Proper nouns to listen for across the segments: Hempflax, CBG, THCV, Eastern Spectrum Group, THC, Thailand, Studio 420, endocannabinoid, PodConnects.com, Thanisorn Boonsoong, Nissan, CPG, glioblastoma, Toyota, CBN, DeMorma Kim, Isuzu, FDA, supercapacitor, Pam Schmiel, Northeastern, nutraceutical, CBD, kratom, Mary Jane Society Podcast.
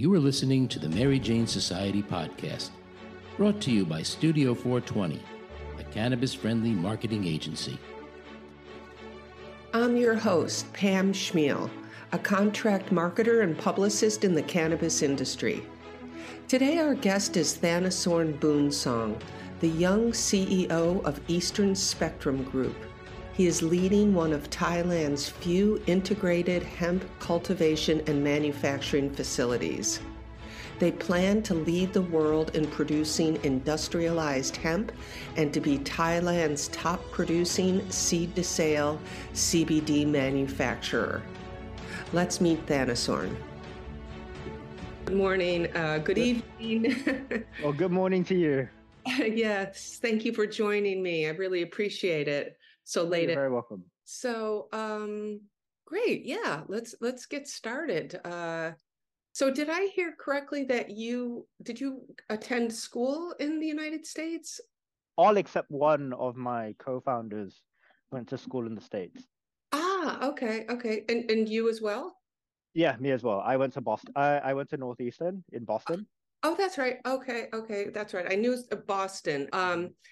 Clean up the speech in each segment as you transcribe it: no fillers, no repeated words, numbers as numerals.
You are listening to the Mary Jane Society Podcast, brought to you by Studio 420, a cannabis-friendly marketing agency. I'm your host, Pam Schmiel, a contract marketer and publicist in the cannabis industry. Today our guest is Thanisorn Boonsoong, the young CEO of Eastern Spectrum Group. He is leading one of Thailand's few integrated hemp cultivation and manufacturing facilities. They plan to lead the world in producing industrialized hemp and to be Thailand's top producing seed-to-sale CBD manufacturer. Let's meet Thanisorn. Good morning, good evening. Well, good morning to you. Yes, thank you for joining me. I really appreciate it. So late. You're very welcome. So, great. Yeah, let's get started. So did I hear correctly that did you attend school in the United States? All except one of my co-founders went to school in the States. Ah, okay. Okay. And you as well? Yeah, me as well. I went to Boston. I went to Northeastern in Boston. Oh, that's right. Okay. Okay. That's right. I knew it was Boston.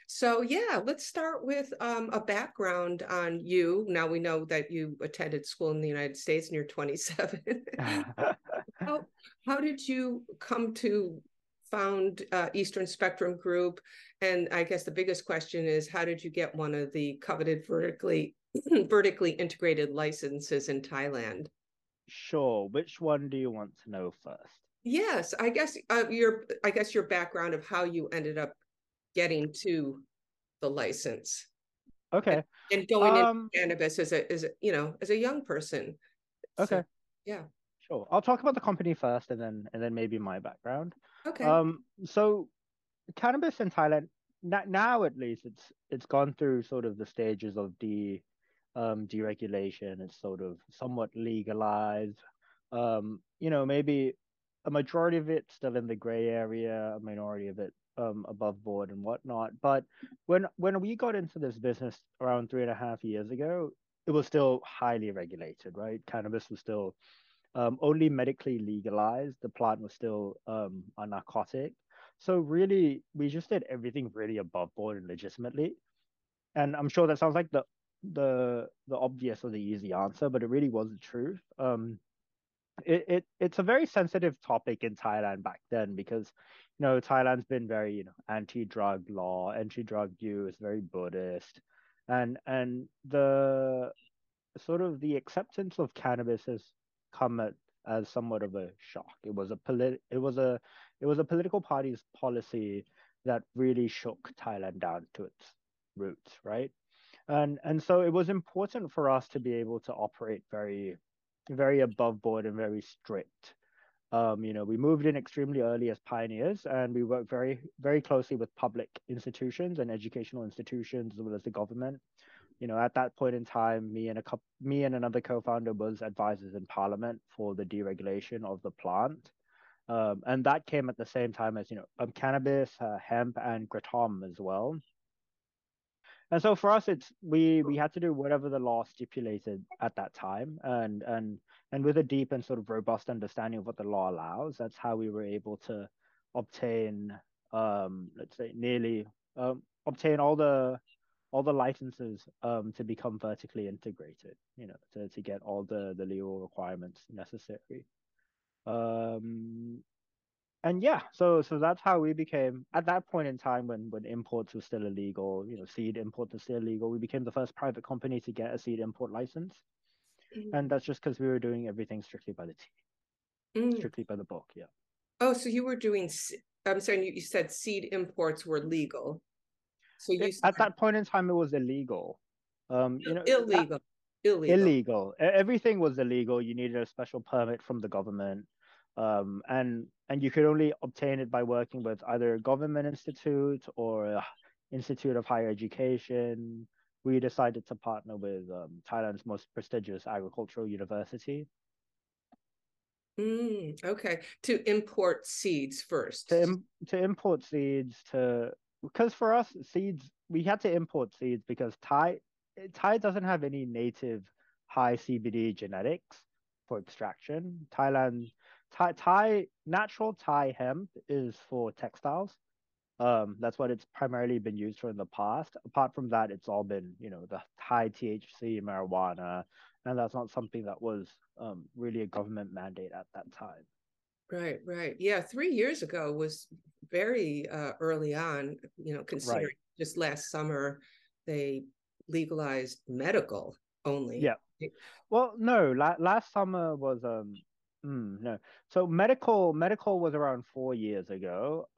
So yeah, let's start with a background on you. Now we know that you attended school in the United States and you're 27. How did you come to found Eastern Spectrum Group? And I guess the biggest question is, how did you get one of the coveted vertically integrated licenses in Thailand? Sure. Which one do you want to know first? Yes, I guess your background of how you ended up getting to the license. Okay. And going into cannabis as a young person. Okay. So, yeah. Sure. I'll talk about the company first and then maybe my background. Okay. So cannabis in Thailand now, at least, it's gone through sort of the stages of deregulation. It's sort of somewhat legalized. Maybe a majority of it still in the gray area, a minority of it above board and whatnot. But when we got into this business around 3.5 years ago, it was still highly regulated, right? Cannabis was still only medically legalized. The plant was still a narcotic. So really, we just did everything really above board and legitimately. And I'm sure that sounds like the obvious or the easy answer, but it really was the truth. It's a very sensitive topic in Thailand back then because, Thailand's been very, anti-drug law, anti-drug use, very Buddhist. And the sort of the acceptance of cannabis has come as somewhat of a shock. It was a political party's policy that really shook Thailand down to its roots, right? And so it was important for us to be able to operate very, very above board and very strict. We moved in extremely early as pioneers, and we worked very, very closely with public institutions and educational institutions as well as the government. At that point in time, me and another co-founder was advisors in Parliament for the deregulation of the plant, and that came at the same time as cannabis, hemp, and kratom as well. And so for us, we had to do whatever the law stipulated at that time, and with a deep and sort of robust understanding of what the law allows. That's how we were able to obtain, obtain all the licenses to become vertically integrated. To get all the legal requirements necessary. And yeah, so that's how we became, at that point in time when imports were still illegal, seed imports were still illegal, we became the first private company to get a seed import license. Mm. And that's just because we were doing everything strictly by the team, strictly by the book, yeah. Oh, so you were doing, I'm sorry, you said seed imports were legal. So at that point in time, it was illegal. Illegal. Everything was illegal. You needed a special permit from the government. And you could only obtain it by working with either a government institute or an institute of higher education. We decided to partner with Thailand's most prestigious agricultural university. Okay, to import seeds first. To import seeds, because for us, seeds, we had to import seeds because Thai doesn't have any native high CBD genetics for extraction. Thailand Natural Thai hemp is for textiles. That's what it's primarily been used for in the past. Apart from that, it's all been, you know, the high THC marijuana, and that's not something that was really a government mandate at that time. Right, right. Yeah, 3 years ago was very early on, you know, considering just last summer they legalized medical only. Yeah. Well, no, last summer was no. So medical was around 4 years ago.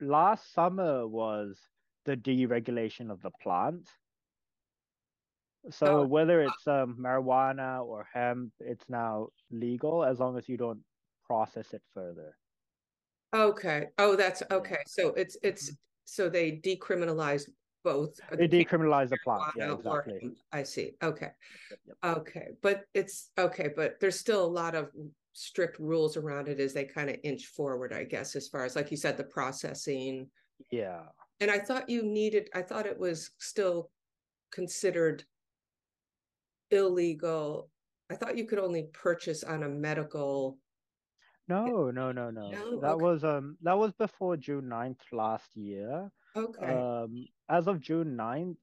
Last summer was the deregulation of the plant. So whether it's marijuana or hemp, it's now legal as long as you don't process it further. Okay. Oh, that's okay. So it's so they decriminalized both. They decriminalized the plant. Yeah, exactly. I see. Okay. Yep. Okay. But it's okay. But there's still a lot of strict rules around it as they kind of inch forward, I guess, as far as, like you said, the processing. Yeah. And I thought I thought it was still considered illegal. I thought you could only purchase on a medical. No. That was that was before June 9th last year. Okay. As of June 9th,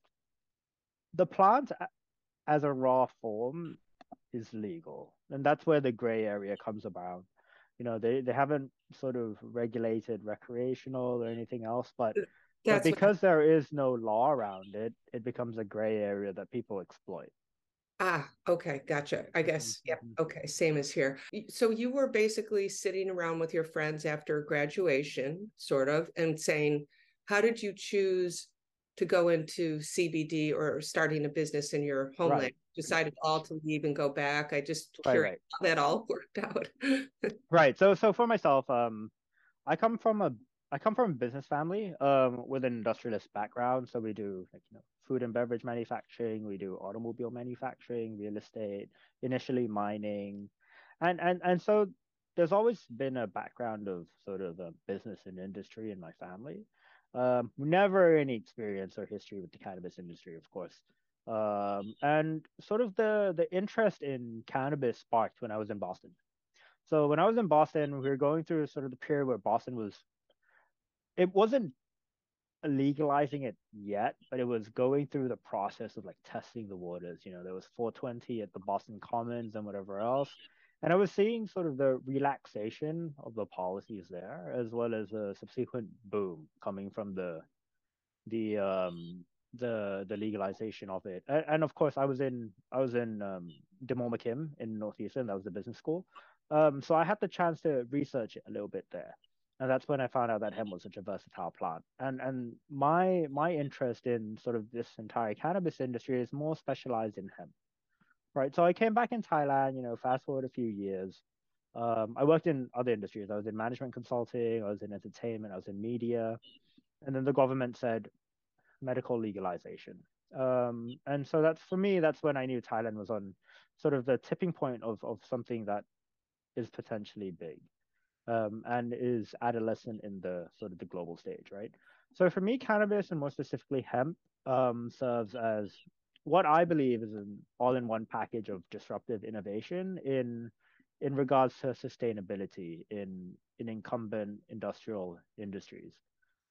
the plant as a raw form is legal, and that's where the gray area comes about. You know, they haven't sort of regulated recreational or anything else, but because there is no law around it, it becomes a gray area that people exploit. Ah, okay. Gotcha. I guess. Yep. Okay. Same as here. So you were basically sitting around with your friends after graduation, sort of, and saying, how did you choose to go into CBD or starting a business in your homeland? Right. Decided all to leave and go back. I just curious how that all worked out. Right. So for myself, I come from a business family with an industrialist background. So we do, like, you know, food and beverage manufacturing, we do automobile manufacturing, real estate, initially mining. And so there's always been a background of sort of a business and industry in my family. Never any experience or history with the cannabis industry, of course. And sort of the interest in cannabis sparked when I was in Boston. So when I was in Boston, we were going through sort of the period where Boston wasn't legalizing it yet, but it was going through the process of, like, testing the waters. You know, there was 420 at the Boston Commons and whatever else. And I was seeing sort of the relaxation of the policies there, as well as a subsequent boom coming from the legalization of it. And of course, I was in DeMorma Kim in Northeastern. That was the business school. So I had the chance to research it a little bit there. And that's when I found out that hemp was such a versatile plant. And my interest in sort of this entire cannabis industry is more specialized in hemp, right? So I came back in Thailand, you know, fast forward a few years. I worked in other industries. I was in management consulting, I was in entertainment, I was in media. And then the government said medical legalization. And so that's, for me, that's when I knew Thailand was on sort of the tipping point of something that is potentially big. And is adolescent in the sort of the global stage, right? So for me, cannabis, and more specifically hemp, serves as what I believe is an all-in-one package of disruptive innovation in regards to sustainability in incumbent industrial industries.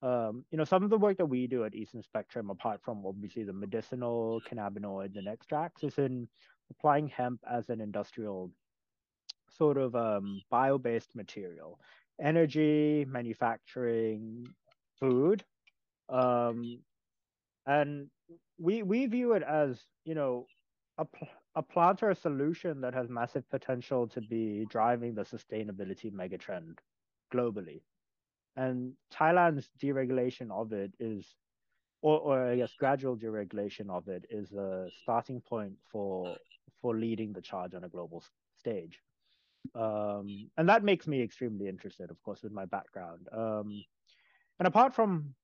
You know, some of the work that we do at Eastern Spectrum, apart from obviously the medicinal cannabinoids and extracts, is in applying hemp as an industrial sort of bio-based material, energy, manufacturing, food. And we view it as, you know, a plant or a solution that has massive potential to be driving the sustainability megatrend globally. And Thailand's deregulation of it is, or I guess gradual deregulation of it is a starting point for leading the charge on a global stage. And that makes me extremely interested, of course, with my background. And apart from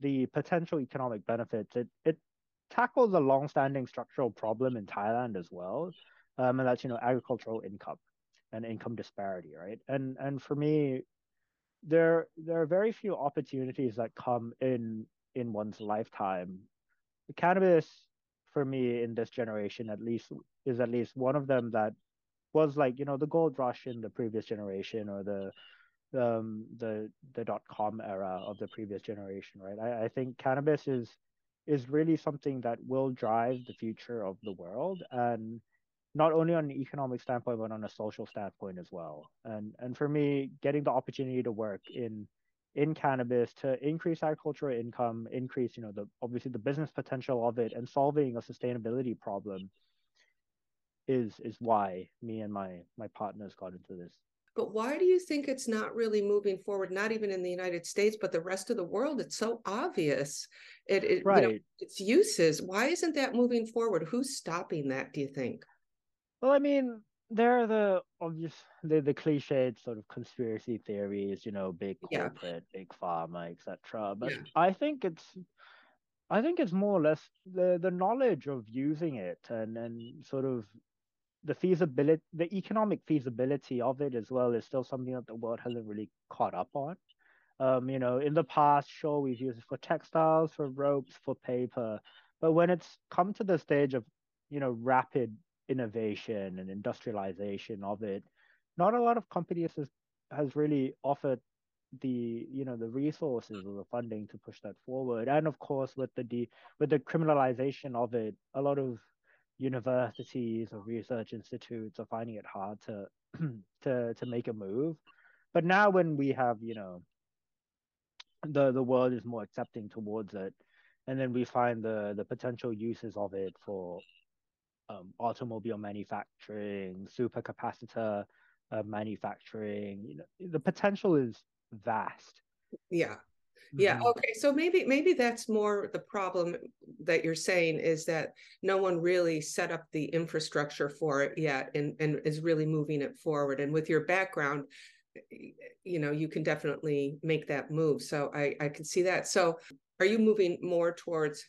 the potential economic benefits, it tackles a long-standing structural problem in Thailand as well, and that's, you know, agricultural income and income disparity, right? And for me, there are very few opportunities that come in one's lifetime. The cannabis, for me, in this generation at least, is one of them that was like, you know, the gold rush in the previous generation, or the dot-com era of the previous generation, right? I think cannabis is really something that will drive the future of the world, and not only on an economic standpoint, but on a social standpoint as well. And for me, getting the opportunity to work in cannabis to increase agricultural income, increase, you know, the obviously the business potential of it, and solving a sustainability problem is why me and my partners got into this. But why do you think it's not really moving forward, not even in the United States, but the rest of the world? It's so obvious. It right. You know, its uses. Why isn't that moving forward? Who's stopping that, do you think? Well, I mean, there are the obvious, the cliched sort of conspiracy theories, you know, big corporate, big pharma, etc. But I think it's more or less the knowledge of using it and sort of the economic feasibility of it as well is still something that the world hasn't really caught up on. You know, in the past, sure, we've used it for textiles, for ropes, for paper, but when it's come to the stage of, you know, rapid innovation and industrialization of it, not a lot of companies has really offered the, you know, the resources or the funding to push that forward. And of course, with the criminalization of it, a lot of universities or research institutes are finding it hard to make a move. But now when we have, you know, the world is more accepting towards it, and then we find the potential uses of it for automobile manufacturing, supercapacitor manufacturing, you know, the potential is vast. Yeah. Yeah. Okay. So maybe that's more the problem that you're saying, is that no one really set up the infrastructure for it yet and is really moving it forward. And with your background, you know, you can definitely make that move. So I can see that. So are you moving more towards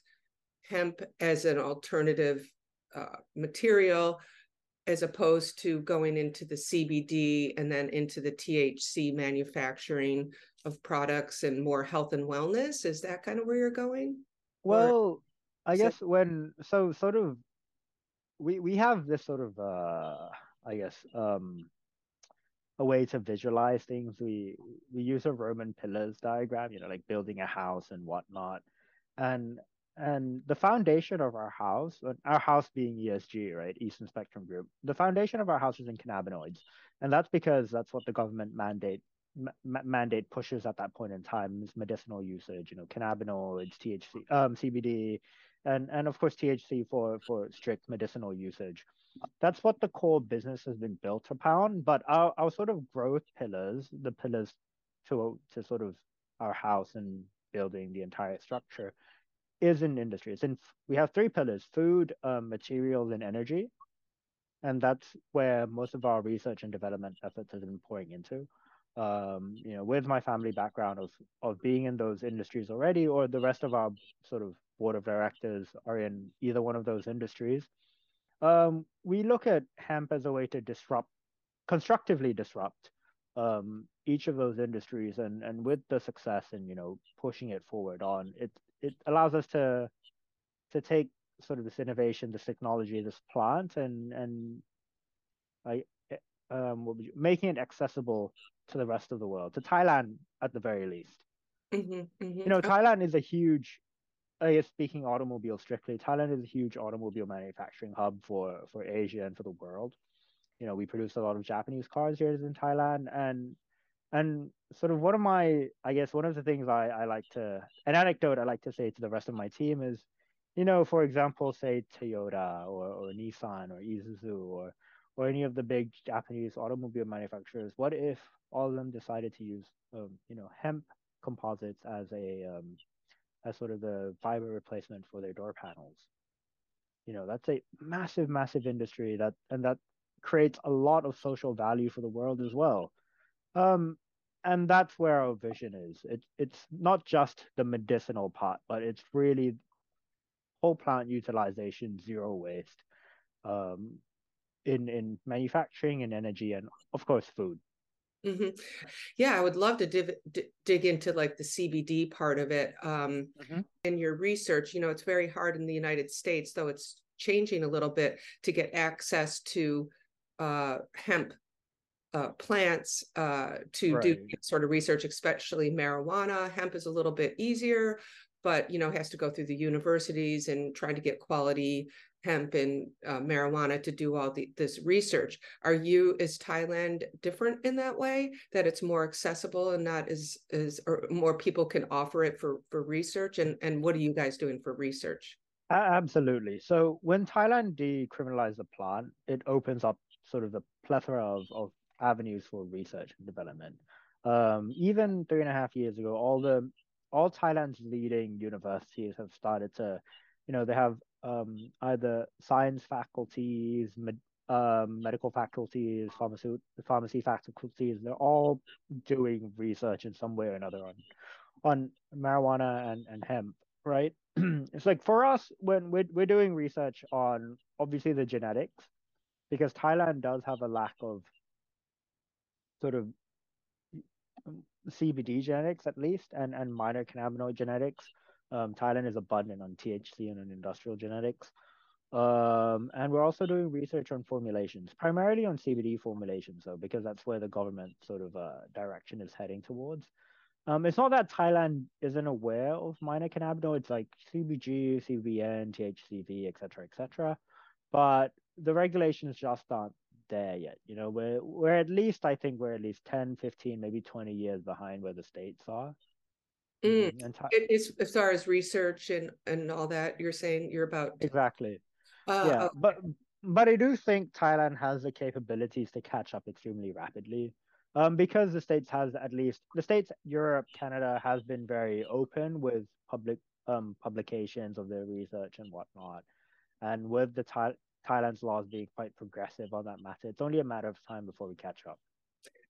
hemp as an alternative material, as opposed to going into the CBD and then into the THC manufacturing of products and more health and wellness? Is that kind of where you're going? Well, I guess we have this sort of, a way to visualize things. We use a Roman pillars diagram, you know, like building a house and whatnot. And the foundation of our house being ESG, right, Eastern Spectrum Group, the foundation of our house is in cannabinoids. And that's because that's what the government mandate pushes at that point in time, is medicinal usage, you know, cannabinoids, THC, CBD, and of course THC for strict medicinal usage. That's what the core business has been built upon. But our sort of growth pillars, the pillars to sort of our house and building the entire structure, is in industry. We have three pillars: food, materials, and energy. And that's where most of our research and development efforts have been pouring into. You know, with my family background of being in those industries already, or the rest of our sort of board of directors are in either one of those industries. We look at hemp as a way to constructively disrupt each of those industries, and with the success and, you know, pushing it forward on, it allows us to take sort of this innovation, this technology, this plant, and making it accessible to the rest of the world, to Thailand at the very least. You know, Thailand is a huge, I guess, speaking automobile strictly, Thailand is a huge automobile manufacturing hub for Asia and for the world. You know, we produce a lot of Japanese cars here in Thailand, and sort of one of the things I like to say to the rest of my team is, you know, for example, say Toyota or Nissan or Isuzu or any of the big Japanese automobile manufacturers, what if all of them decided to use, you know, hemp composites as sort of the fiber replacement for their door panels? You know, that's a massive, massive industry that creates a lot of social value for the world as well. And that's where our vision is. It's not just the medicinal part, but it's really whole plant utilization, zero waste, in manufacturing and energy, and of course food. Yeah, I would love to dig into like the CBD part of it. In your research, you know, it's very hard in the United States, though it's changing a little bit, to get access to hemp plants to right. do sort of research, especially marijuana. Hemp is a little bit easier, but, you know, has to go through the universities and trying to get quality hemp and marijuana to do all this research. Is Thailand different in that way, that it's more accessible and not or more people can offer it for research? And what are you guys doing for research? Absolutely. So when Thailand decriminalized the plant, it opens up sort of the plethora of avenues for research and development. Even 3.5 years ago, all Thailand's leading universities have started to, you know, they have either science faculties, medical faculties, pharmacy faculties. They're all doing research in some way or another on marijuana and hemp, right? It's like for us, when we're doing research on obviously the genetics, because Thailand does have a lack of sort of CBD genetics, at least, and minor cannabinoid genetics. Thailand is abundant on THC and on industrial genetics. And we're also doing research on formulations, primarily on CBD formulations, though, because that's where the government sort of direction is heading towards. It's not that Thailand isn't aware of minor cannabinoids like CBG, CBN, THCV, etc., but the regulations just aren't there yet. You know, we're at least, I think we're at least 10, 15, maybe 20 years behind where the states are. Mm. And as far as research and all that, you're saying you're about exactly. Yeah, okay. But I do think Thailand has the capabilities to catch up extremely rapidly, because the states has at least the states, Europe, Canada has been very open with public publications of their research and whatnot, and with the Thailand's laws being quite progressive on that matter, it's only a matter of time before we catch up.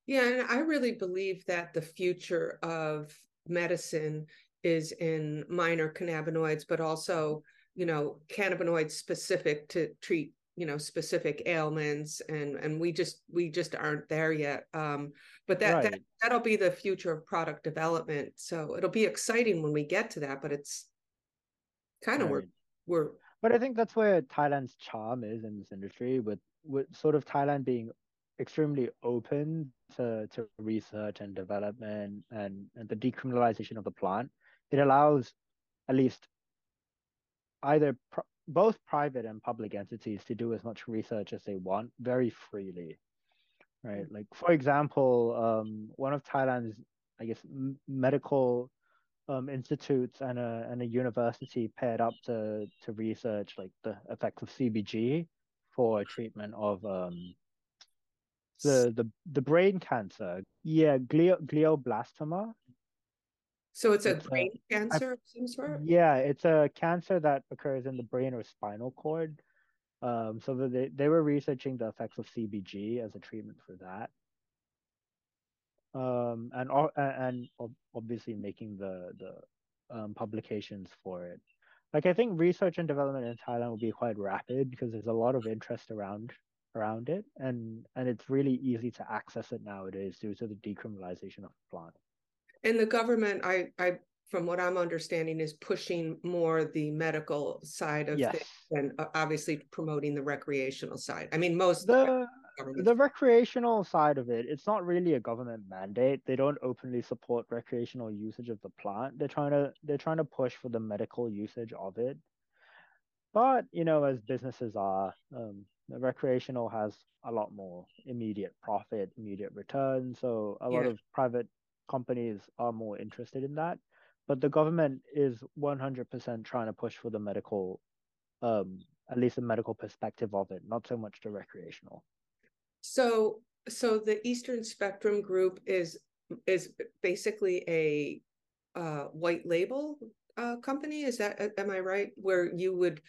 Yeah, and I really believe that the future of medicine is in minor cannabinoids, but also, you know, cannabinoids specific to treat, you know, specific ailments, and we just aren't there yet. But that'll be the future of product development. So it'll be exciting when we get to that, but it's kind of right. we're. But I think that's where Thailand's charm is in this industry, with sort of Thailand being extremely open to research and development, and the decriminalization of the plant. It allows at least either both private and public entities to do as much research as they want very freely, right? Like, for example, one of Thailand's, I guess, medical institutes and a university paired up to research like the effects of CBG for treatment of the brain cancer, glioblastoma. So it's a brain cancer of some sort? Yeah, it's a cancer that occurs in the brain or spinal cord. So they were researching the effects of CBG as a treatment for that. And obviously making the publications for it. Like, I think research and development in Thailand will be quite rapid because there's a lot of interest around it, and it's really easy to access it nowadays due to the decriminalization of the plant. And the government, I from what I'm understanding, is pushing more the medical side of yes. things, and obviously promoting the recreational side. I mean, most the recreational side of it, it's not really a government mandate. They don't openly support recreational usage of the plant. They're trying to push for the medical usage of it. But, you know, as businesses are, the recreational has a lot more immediate profit, immediate return. So a lot of private companies are more interested in that. But the government is 100% trying to push for the medical, at least the medical perspective of it, not so much the recreational. So the Eastern Spectrum Group is basically a white label company, is that, am I right? Where you would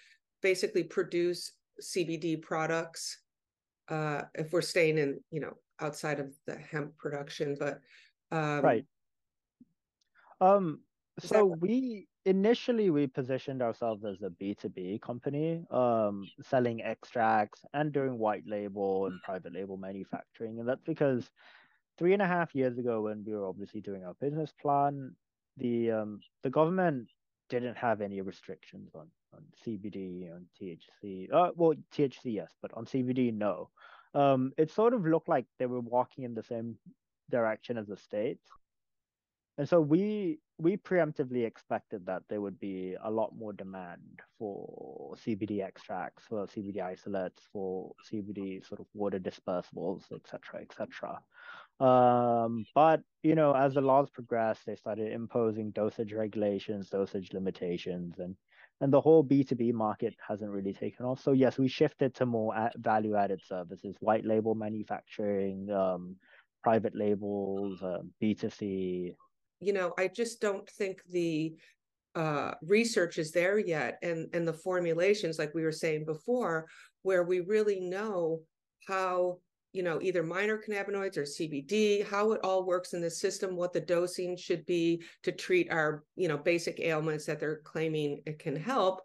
basically produce CBD products, if we're staying in, you know, outside of the hemp production, but right. So we positioned ourselves as a B2B company, selling extracts and doing white label and private label manufacturing, and that's because 3.5 years ago, when we were obviously doing our business plan, the government didn't have any restrictions on CBD, on THC. Well, THC, yes, but on CBD, no. it sort of looked like they were walking in the same direction as the States. And so we preemptively expected that there would be a lot more demand for CBD extracts, for CBD isolates, for CBD sort of water dispersables, et cetera, et cetera. But, you know, as the laws progressed, they started imposing dosage regulations, dosage limitations, and the whole B2B market hasn't really taken off. So, yes, we shifted to more value-added services, white label manufacturing, private labels, B2C. You know, I just don't think the research is there yet, and the formulations, like we were saying before, where we really know how, you know, either minor cannabinoids or CBD, how it all works in the system, what the dosing should be to treat our, you know, basic ailments that they're claiming it can help.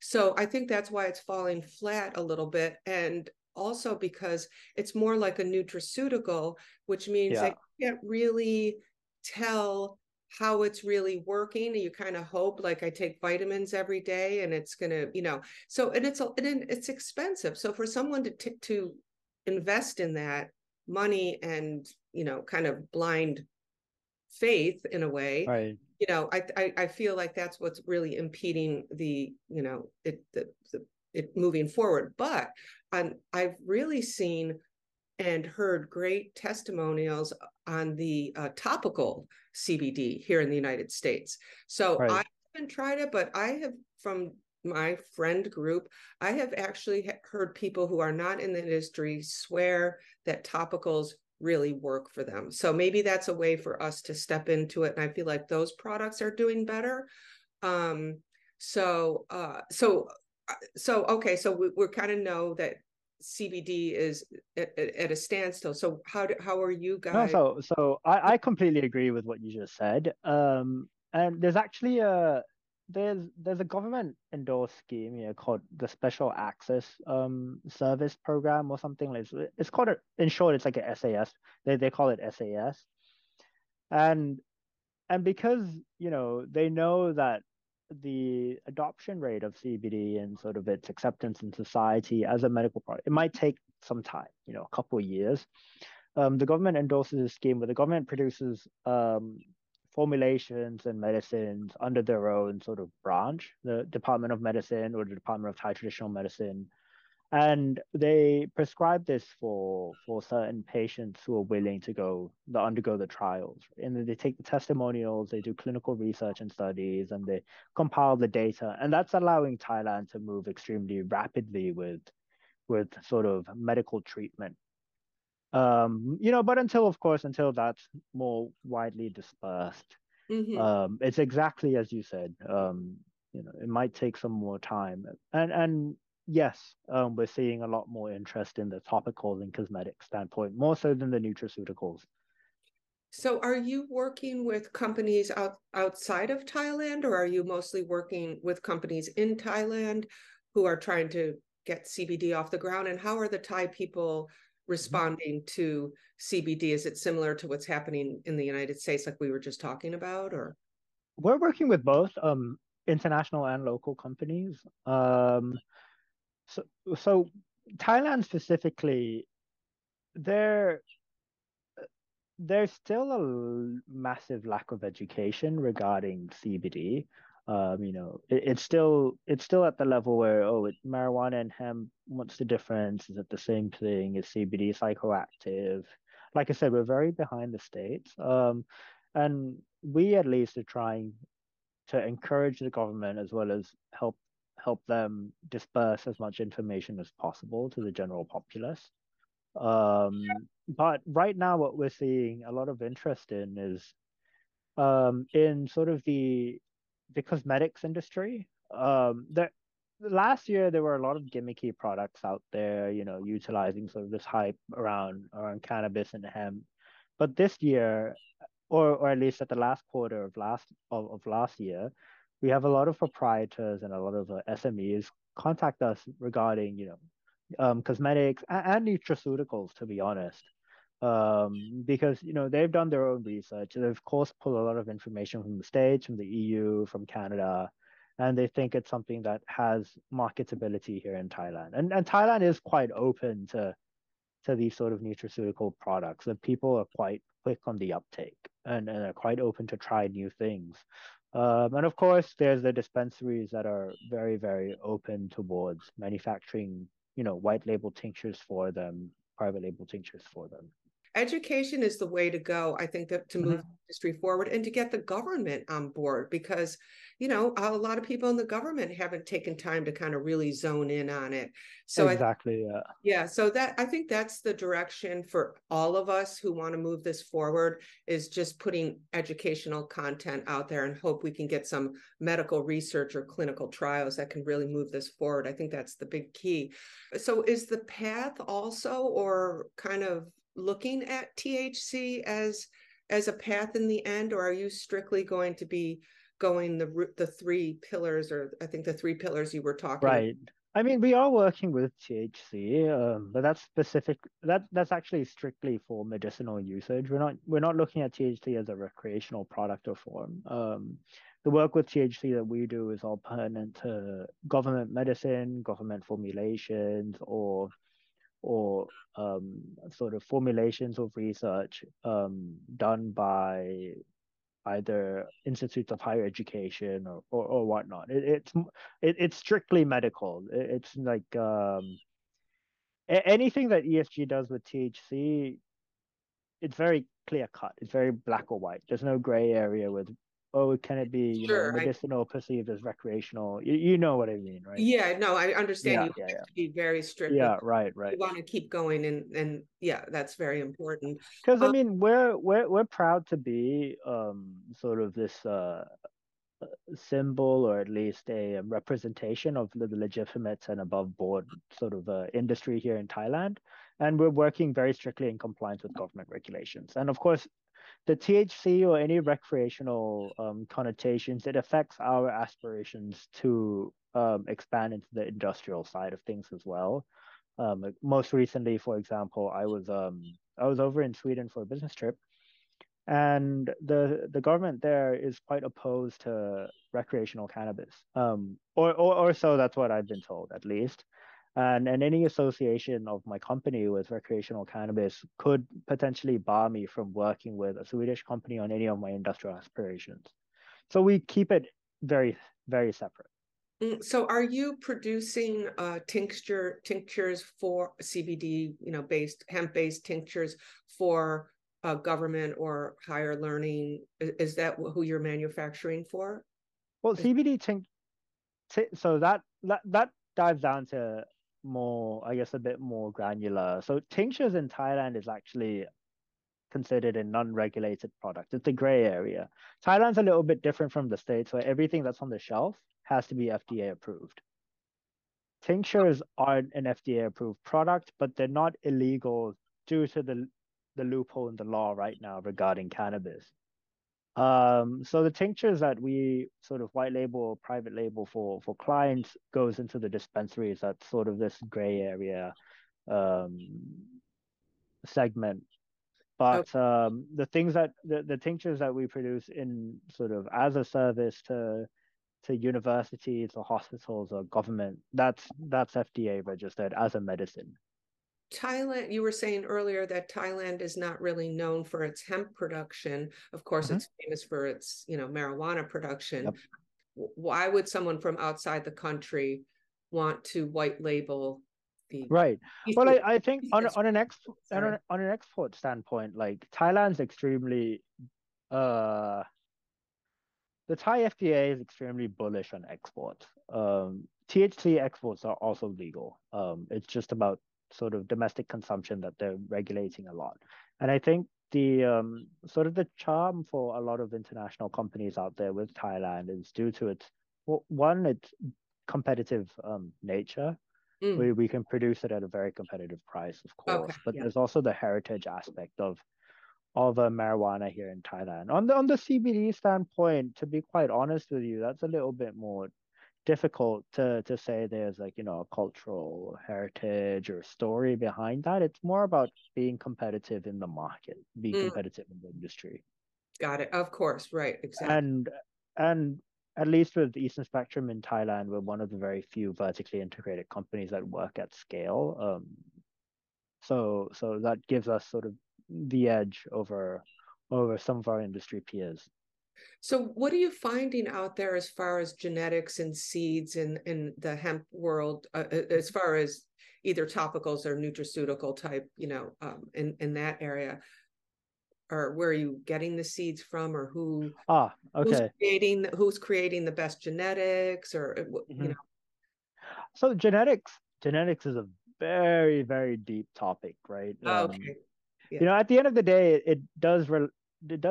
So I think that's why it's falling flat a little bit. And also because it's more like a nutraceutical, which means that you can't really tell how it's really working. You kind of hope, like, I take vitamins every day and it's going to, you know, so, and it's expensive. So for someone to invest in that money and, you know, kind of blind faith in a way, right. You know, I feel like that's what's really impeding the, you know, it moving forward. But I've really seen and heard great testimonials on the topical CBD here in the United States. So right. I haven't tried it, but I have, from my friend group, I have actually heard people who are not in the industry swear that topicals really work for them. So maybe that's a way for us to step into it. And I feel like those products are doing better. Okay. So we kind of know that CBD is at a standstill. So how are you guys? No, so I completely agree with what you just said. And there's actually there's a government endorsed scheme here called the Special Access Service Program or something. It's called in short, it's like a SAS. They call it SAS. And because, you know, they know that the adoption rate of CBD and sort of its acceptance in society as a medical product, it might take some time, you know, a couple of years. The government endorses a scheme where the government produces formulations and medicines under their own sort of branch, the Department of Medicine or the Department of Thai Traditional Medicine. And they prescribe this for certain patients who are willing to undergo the trials. And then they take the testimonials, they do clinical research and studies, and they compile the data. And that's allowing Thailand to move extremely rapidly with sort of medical treatment. You know, but until that's more widely dispersed, it's exactly as you said. You know, it might take some more time. And yes, we're seeing a lot more interest in the topical and cosmetic standpoint, more so than the nutraceuticals. So are you working with companies outside of Thailand, or are you mostly working with companies in Thailand who are trying to get CBD off the ground? And how are the Thai people responding to CBD? Is it similar to what's happening in the United States, like we were just talking about? Or we're working with both international and local companies. So Thailand specifically, there's still a massive lack of education regarding CBD. You know, it's still at the level where, marijuana and hemp, what's the difference? Is it the same thing? Is CBD psychoactive? Like I said, we're very behind the States. And we at least are trying to encourage the government, as well as help them disperse as much information as possible to the general populace. But right now, what we're seeing a lot of interest in is in sort of the cosmetics industry. Last year, there were a lot of gimmicky products out there, you know, utilizing sort of this hype around cannabis and hemp. But this year, or at least at the last quarter of last year, we have a lot of proprietors and a lot of SMEs contact us regarding, you know, cosmetics and nutraceuticals, to be honest, because, you know, they've done their own research. They, of course, pull a lot of information from the States, from the EU, from Canada, and they think it's something that has marketability here in Thailand. And Thailand is quite open to to these sort of nutraceutical products, and people are quite quick on the uptake and are quite open to try new things. And of course, there's the dispensaries that are very, very open towards manufacturing, you know, white label tinctures for them, private label tinctures for them. Education is the way to go, I think, to move the industry forward and to get the government on board, because, you know, a lot of people in the government haven't taken time to kind of really zone in on it. So exactly. Yeah. So that, I think that's the direction for all of us who want to move this forward, is just putting educational content out there and hope we can get some medical research or clinical trials that can really move this forward. I think that's the big key. So is the path also, or kind of looking at THC as a path in the end, or are you strictly going to be going the three pillars, or I think the three pillars you were talking right about? I mean, we are working with THC, but that's specific. That's actually strictly for medicinal usage. We're not looking at THC as a recreational product or form. The work with THC that we do is all pertinent to government medicine, government formulations, or sort of formulations of research done by either institutes of higher education or whatnot. It's strictly medical. It's like anything that ESG does with THC, it's very clear cut. It's very black or white. There's no gray area with, oh, can it be medicinal, perceived as recreational? You know what I mean, right? Yeah, no, I understand. You have to be very strict. Yeah, right. You want to keep going, and yeah, that's very important. Because I mean, we're proud to be sort of this symbol, or at least a representation of the legitimate and above board sort of industry here in Thailand, and we're working very strictly in compliance with government regulations, and of course, the THC or any recreational connotations, it affects our aspirations to expand into the industrial side of things as well. Most recently, for example, I was over in Sweden for a business trip, and the government there is quite opposed to recreational cannabis, or so that's what I've been told, at least. And any association of my company with recreational cannabis could potentially bar me from working with a Swedish company on any of my industrial aspirations. So we keep it very, very separate. So are you producing tinctures for CBD, based hemp-based tinctures for government or higher learning? Is that who you're manufacturing for? Well, CBD so that dives down to more, I guess, a bit more granular. So tinctures in Thailand is actually considered a non-regulated product. It's a gray area. Thailand's a little bit different from the States, where everything that's on the shelf has to be FDA approved. Tinctures are an FDA approved product, but they're not illegal due to the loophole in the law right now regarding cannabis. So the tinctures that we sort of white label or private label for clients goes into the dispensaries. That's sort of this gray area segment. But the things that the tinctures that we produce in sort of as a service to universities or hospitals or government, that's FDA registered as a medicine. Thailand, you were saying earlier that Thailand is not really known for its hemp production. Of course, it's famous for its, marijuana production. Yep. Why would someone from outside the country want to white label the... Right. Well, I think on an export standpoint, like Thailand's extremely... the Thai FDA is extremely bullish on exports. THC exports are also legal. It's just about sort of domestic consumption that they're regulating a lot. And I think the sort of the charm for a lot of international companies out there with Thailand is due to its, one, its competitive nature, where we can produce it at a very competitive price, of course. Okay. But there's also the heritage aspect of marijuana here in Thailand. On the CBD standpoint, to be quite honest with you, that's a little bit more difficult to say there's like a cultural heritage or story behind that. It's more about being competitive in the market, being competitive in the industry. Got it. Of course, right, exactly. And at least with Eastern Spectrum in Thailand, we're one of the very few vertically integrated companies that work at scale. So that gives us sort of the edge over some of our industry peers. So what are you finding out there as far as genetics and seeds in the hemp world, as far as either topicals or nutraceutical type, in that area? Or where are you getting the seeds from, or who? Ah, okay. Who's creating the best genetics, or mm-hmm. So genetics is a very, very deep topic, right? Okay. Yeah. At the end of the day, it does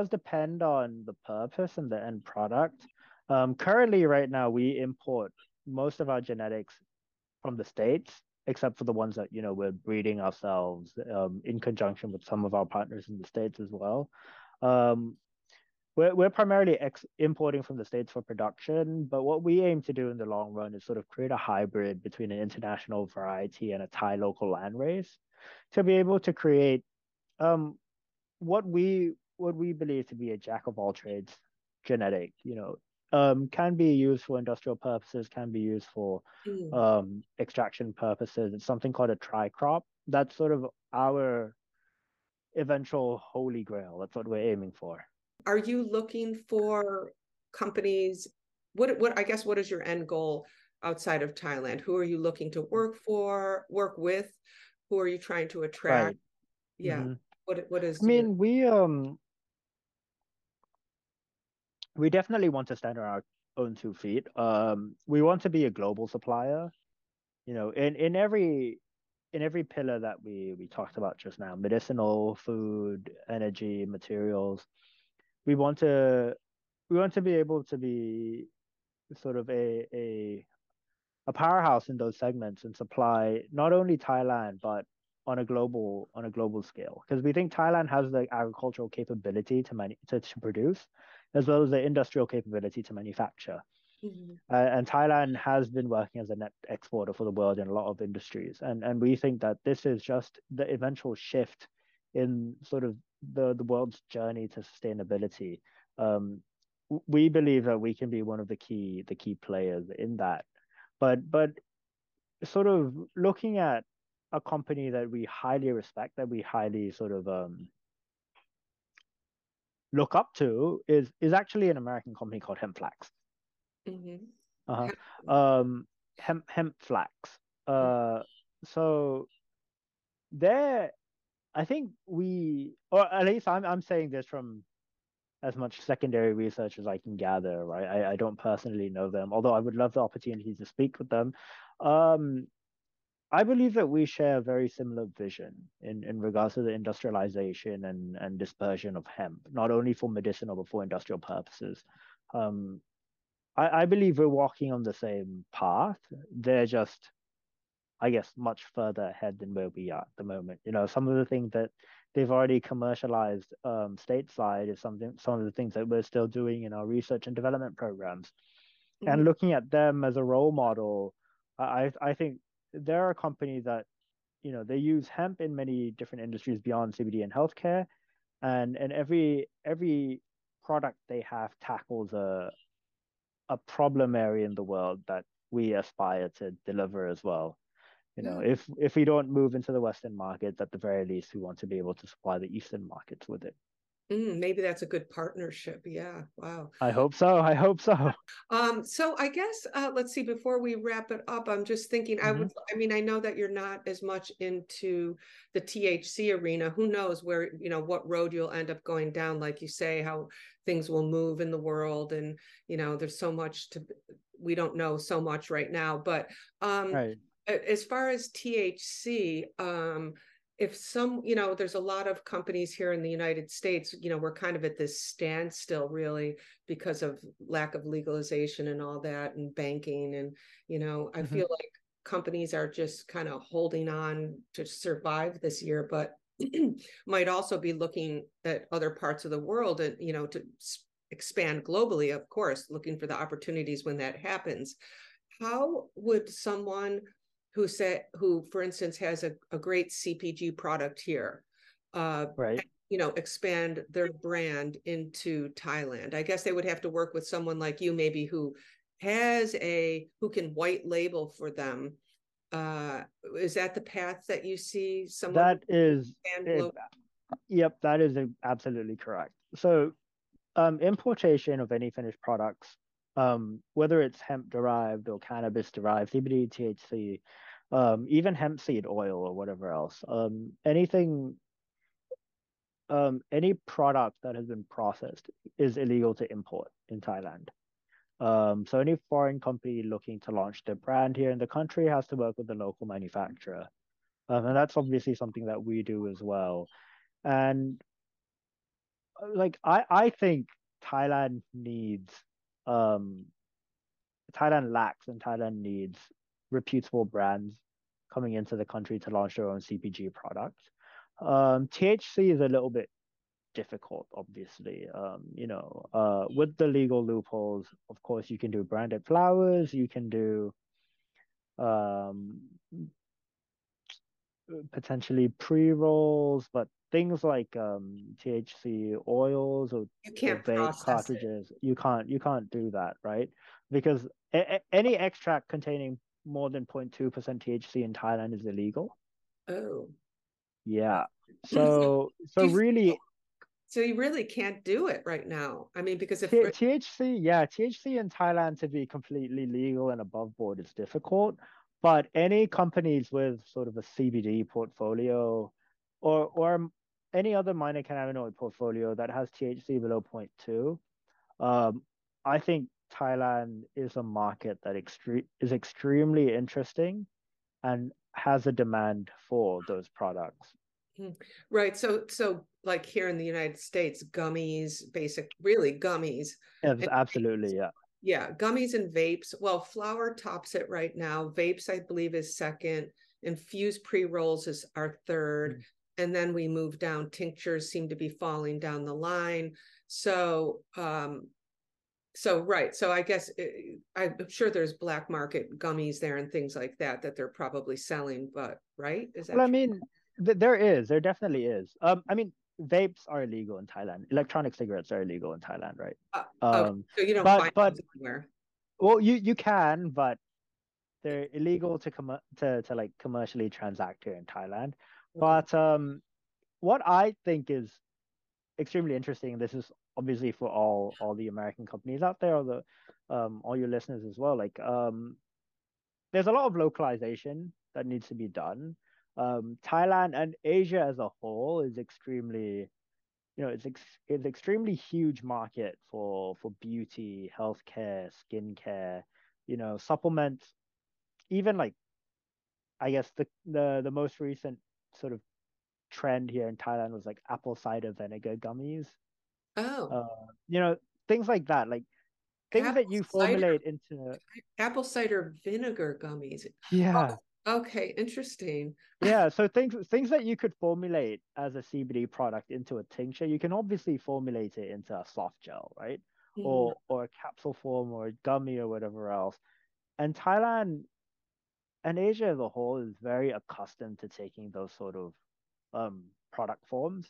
depend on the purpose and the end product. Currently, right now, we import most of our genetics from the States, except for the ones that, we're breeding ourselves in conjunction with some of our partners in the States as well. We're primarily importing from the States for production, but what we aim to do in the long run is sort of create a hybrid between an international variety and a Thai local land race to be able to create what we believe to be a jack of all trades genetic, can be used for industrial purposes, can be used for extraction purposes. It's something called a tri-crop. That's sort of our eventual holy grail. That's what we're aiming for. Are you looking for companies? What is your end goal outside of Thailand? Who are you looking to work with? Who are you trying to attract? Right. Yeah. Mm-hmm. We definitely want to stand on our own 2 feet. We want to be a global supplier, in every pillar that we talked about just now: medicinal, food, energy, materials. We want to be able to be sort of a powerhouse in those segments and supply not only Thailand but on a global scale, because we think Thailand has the agricultural capability to produce, as well as the industrial capability to manufacture. Mm-hmm. And Thailand has been working as a net exporter for the world in a lot of industries. And we think that this is just the eventual shift in sort of the world's journey to sustainability. We believe that we can be one of the key players in that. But sort of looking at a company that we highly respect, that we highly sort of look up to, is actually an American company called Hempflax. Mm-hmm. Uh-huh. Hempflax. So there, I think we, or at least I'm saying this from as much secondary research as I can gather, right? I don't personally know them, although I would love the opportunity to speak with them. I believe that we share a very similar vision in regards to the industrialization and dispersion of hemp, not only for medicinal, but for industrial purposes. I believe we're walking on the same path. They're just, I guess, much further ahead than where we are at the moment. Some of the things that they've already commercialized stateside is some of the things that we're still doing in our research and development programs. Mm-hmm. And looking at them as a role model, I think there are companies that, they use hemp in many different industries beyond CBD and healthcare, and every product they have tackles a problem area in the world that we aspire to deliver as well. If we don't move into the Western markets, at the very least, we want to be able to supply the Eastern markets with it. Maybe that's a good partnership. Yeah. Wow. I hope so. So I guess, let's see, before we wrap it up, I'm just thinking, mm-hmm. I know that you're not as much into the THC arena. Who knows where, what road you'll end up going down, like you say, how things will move in the world. And, there's so much we don't know so much right now, but, right. As far as THC, if there's a lot of companies here in the United States, we're kind of at this standstill really because of lack of legalization and all that, and banking. And, I mm-hmm. feel like companies are just kind of holding on to survive this year, but might also be looking at other parts of the world and, to expand globally, of course, looking for the opportunities when that happens. How would someone who for instance, has a great CPG product here, right. Expand their brand into Thailand? I guess they would have to work with someone like you, maybe who can white label for them Is that the path that you see someone? That is, yep, that is absolutely correct. So importation of any finished products, whether it's hemp derived or cannabis derived, CBD, THC, even hemp seed oil or whatever else, anything, any product that has been processed is illegal to import in Thailand. So any foreign company looking to launch their brand here in the country has to work with the local manufacturer. And that's obviously something that we do as well. And like, I think Thailand needs, Thailand lacks and Thailand needs reputable brands coming into the country to launch their own CPG products. THC is a little bit difficult, obviously, with the legal loopholes. Of course, you can do branded flowers, you can do potentially pre-rolls, but things like THC oils or vape cartridges, you can't do that, right? Because any extract containing more than 0.2% THC in Thailand is illegal. Oh, yeah. So you really can't do it right now. I mean, because if THC in Thailand to be completely legal and above board is difficult. But any companies with sort of a CBD portfolio or any other minor cannabinoid portfolio that has THC below 0.2, I think Thailand is a market that is extremely interesting and has a demand for those products. Right. So like here in the United States, gummies, really gummies. Yeah, absolutely. Yeah. Yeah. Gummies and vapes. Well, flower tops it right now. Vapes, I believe, is second. Infused pre-rolls is our third. And then we move down. Tinctures seem to be falling down the line. So I guess I'm sure there's black market gummies there and things like that that they're probably selling, but right? Is that true? I mean, there definitely is. I mean, vapes are illegal in Thailand. Electronic cigarettes are illegal in Thailand, right? So you don't find them anywhere. Well, you can, but they're illegal to commercially transact here in Thailand. But what I think is extremely interesting, this is obviously for all the American companies out there, all your listeners as well, there's a lot of localization that needs to be done. Thailand and Asia as a whole is extremely, it's extremely huge market for beauty, healthcare, skincare, supplements, even like, I guess the most recent sort of trend here in Thailand was like apple cider vinegar gummies. Oh, things like that, like things apple that you formulate cider, into apple cider vinegar gummies. Yeah. Oh, okay, interesting. Yeah, so things that you could formulate as a CBD product into a tincture, you can obviously formulate it into a soft gel, right? Mm. Or a capsule form or a gummy or whatever else. And Thailand and Asia as a whole is very accustomed to taking those sort of product forms.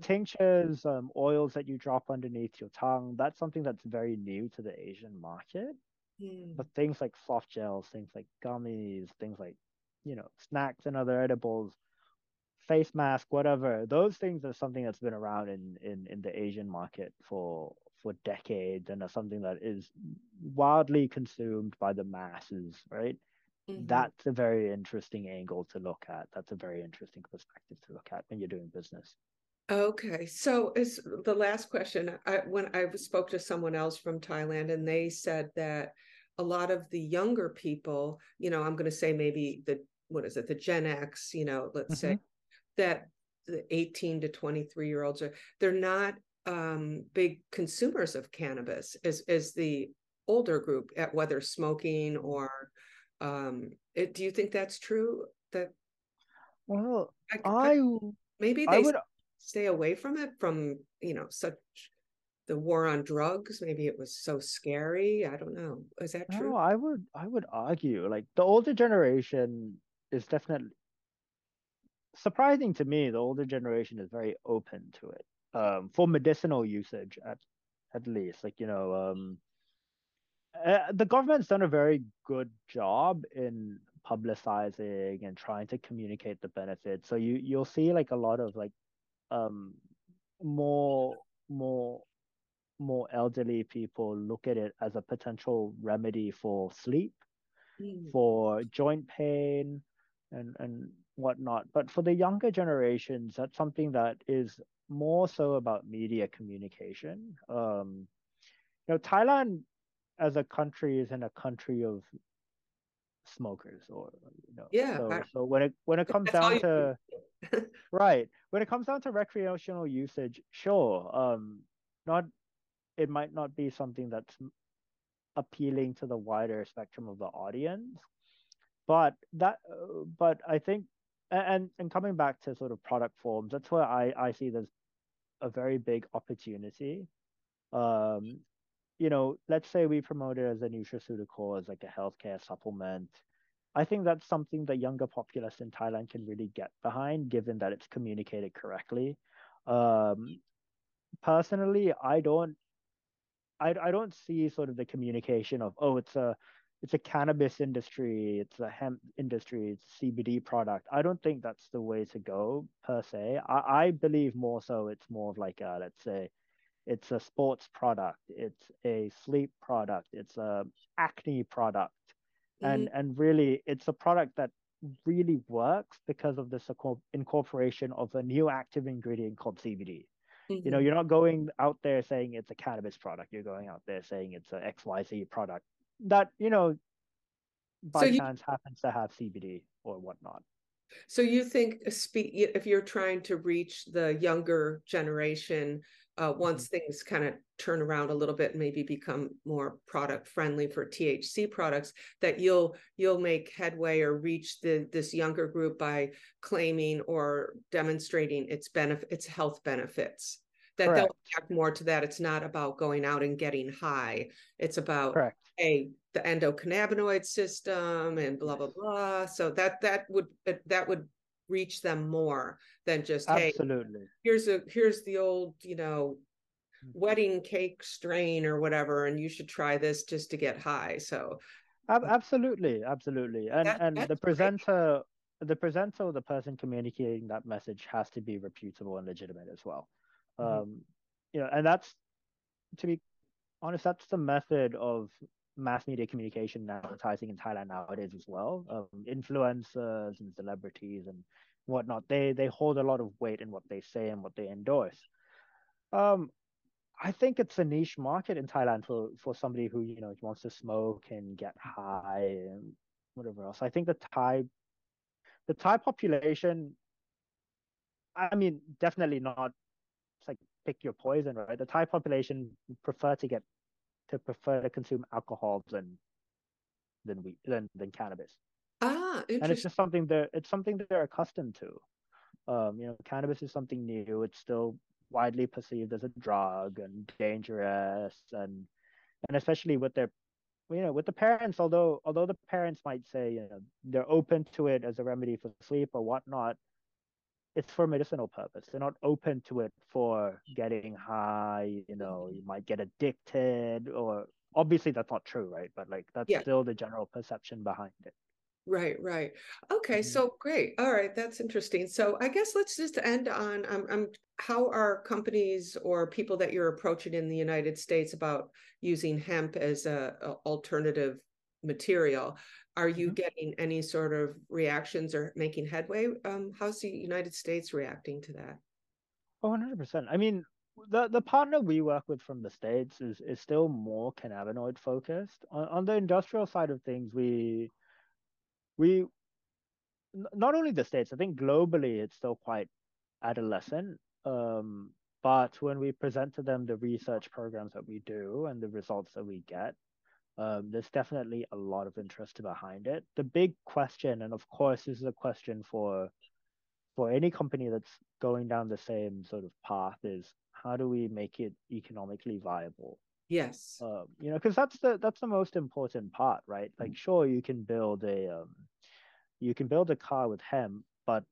Tinctures, oils that you drop underneath your tongue, that's something that's very new to the Asian market. Mm. But things like soft gels, things like gummies, things like, snacks and other edibles, face mask, whatever, those things are something that's been around in the Asian market for decades and are something that is wildly consumed by the masses, right? Mm-hmm. That's a very interesting angle to look at. That's a very interesting perspective to look at when you're doing business. Okay, so it's the last question. When I spoke to someone else from Thailand, and they said that a lot of the younger people, I'm going to say maybe the Gen X, let's say that the 18 to 23 year olds they're not big consumers of cannabis as the older group, at whether smoking or do you think that's true? That well, maybe they would stay away from it from such the war on drugs. Maybe it was so scary. I don't know. Is that true? No, I would argue like the older generation is definitely surprising to me. The older generation is very open to it for medicinal usage at least. The government's done a very good job in publicizing and trying to communicate the benefits. So you'll see like a lot of like more elderly people look at it as a potential remedy for sleep, for joint pain and whatnot. But for the younger generations, that's something that is more so about media communication. Thailand as a country is in a country of smokers, or so when it comes down to right, when it comes down to recreational usage, sure, it might not be something that's appealing to the wider spectrum of the audience, but I think, and coming back to sort of product forms, that's where I see there's a very big opportunity. Let's say we promote it as a nutraceutical, as like a healthcare supplement. I think that's something that younger populace in Thailand can really get behind, given that it's communicated correctly. Personally, I don't see sort of the communication of, oh, it's a cannabis industry, it's a hemp industry, it's a CBD product. I don't think that's the way to go per se. I believe more so it's more of like a, let's say, it's a sports product, it's a sleep product, it's a acne product. And really, it's a product that really works because of this incorporation of a new active ingredient called CBD. Mm-hmm. You're not going out there saying it's a cannabis product. You're going out there saying it's a XYZ product that, by chance happens to have CBD or whatnot. So you think if you're trying to reach the younger generation, once things kind of turn around a little bit and maybe become more product friendly for THC products, that you'll make headway or reach this younger group by claiming or demonstrating its health benefits, that Correct. They'll react more to that. It's not about going out and getting high. It's about the endocannabinoid system and blah, blah, blah. So that would reach them more than just, absolutely. Hey, here's the old, wedding cake strain or whatever, and you should try this just to get high. So absolutely. And the presenter or the person communicating that message has to be reputable and legitimate as well. And that's, to be honest, that's the method of mass media communication and advertising in Thailand nowadays as well. Influencers and celebrities and whatnot, they hold a lot of weight in what they say and what they endorse. I think it's a niche market in Thailand for somebody who wants to smoke and get high and whatever else. I think the Thai population, I mean, definitely not, it's like pick your poison, right? The Thai population prefer to consume alcohol than cannabis. Interesting. And it's just something they're accustomed to. Cannabis is something new. It's still widely perceived as a drug and dangerous, and especially with their, with the parents. Although the parents might say they're open to it as a remedy for sleep or whatnot, it's for medicinal purpose. They're not open to it for getting high. You might get addicted, or obviously that's not true, right? But like that's still the general perception behind it. Right. Okay, so great. All right, that's interesting. So I guess let's just end on how are companies or people that you're approaching in the United States about using hemp as a alternative material? Are you getting any sort of reactions or making headway? How's the United States reacting to that? 100%. I mean, the partner we work with from the States is still more cannabinoid focused. On the industrial side of things, we not only the States, I think globally it's still quite adolescent. But when we present to them the research programs that we do and the results that we get, there's definitely a lot of interest behind it. The big question, and of course this is a question for any company that's going down the same sort of path, is how do we make it economically viable? Yes. Because that's the most important part, right? Like, sure, you can build a car with hemp, but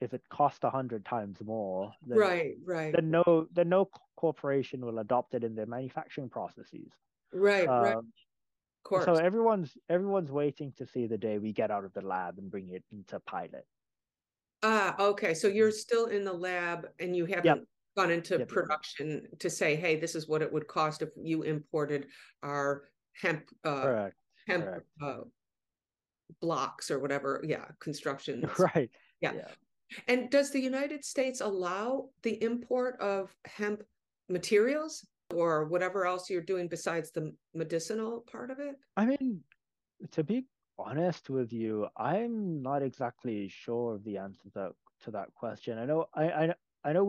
if it costs 100 times more, then, right. Then no corporation will adopt it in their manufacturing processes. Right. Of course. So everyone's waiting to see the day we get out of the lab and bring it into pilot. Okay. So you're still in the lab and you haven't gone into production to say, hey, this is what it would cost if you imported our hemp Correct. Blocks or whatever. Yeah. Construction. Right. Yeah. And does the United States allow the import of hemp materials or whatever else you're doing besides the medicinal part of it? I mean, to be honest with you, I'm not exactly sure of the answer to that question. I know I know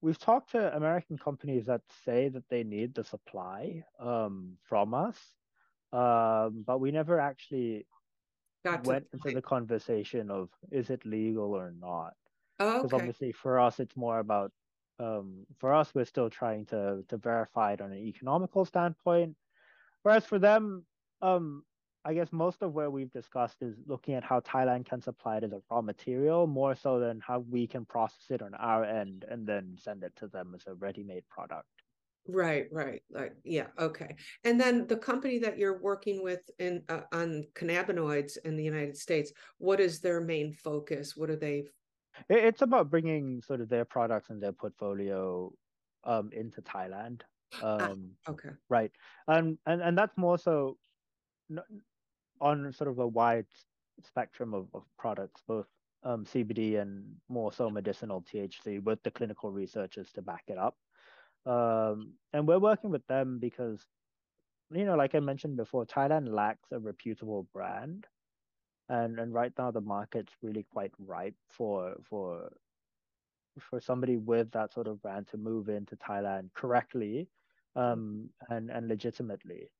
we've talked to American companies that say that they need the supply from us, but we never actually went into the conversation of is it legal or not? Oh, okay. Because obviously for us, it's more about for us, we're still trying to verify it on an economical standpoint. Whereas for them, I guess most of where we've discussed is looking at how Thailand can supply it as a raw material more so than how we can process it on our end and then send it to them as a ready-made product. Right. Like, yeah. Okay. And then the company that you're working with in on cannabinoids in the United States, what is their main focus? What are they? It's about bringing sort of their products and their portfolio into Thailand. Okay. Right. And that's more so on sort of a wide spectrum of products, both CBD and more so medicinal THC with the clinical researchers to back it up. And we're working with them because, you know, like I mentioned before, Thailand lacks a reputable brand. And right now the market's really quite ripe for somebody with that sort of brand to move into Thailand correctly and legitimately.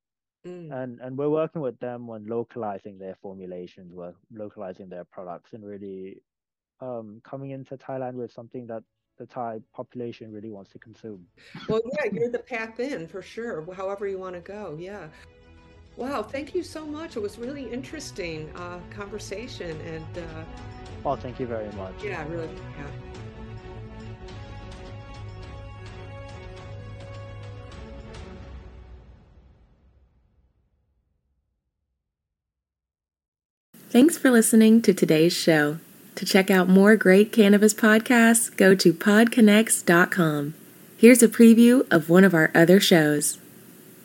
And we're working with them on localizing their formulations, we're localizing their products and really coming into Thailand with something that the Thai population really wants to consume. Well, yeah, you're the path in for sure, however you want to go. Yeah. Wow, thank you so much. It was really interesting conversation. And well, thank you very much. Yeah, really. Yeah. Thanks for listening to today's show. To check out more great cannabis podcasts, go to PodConnects.com. Here's a preview of one of our other shows.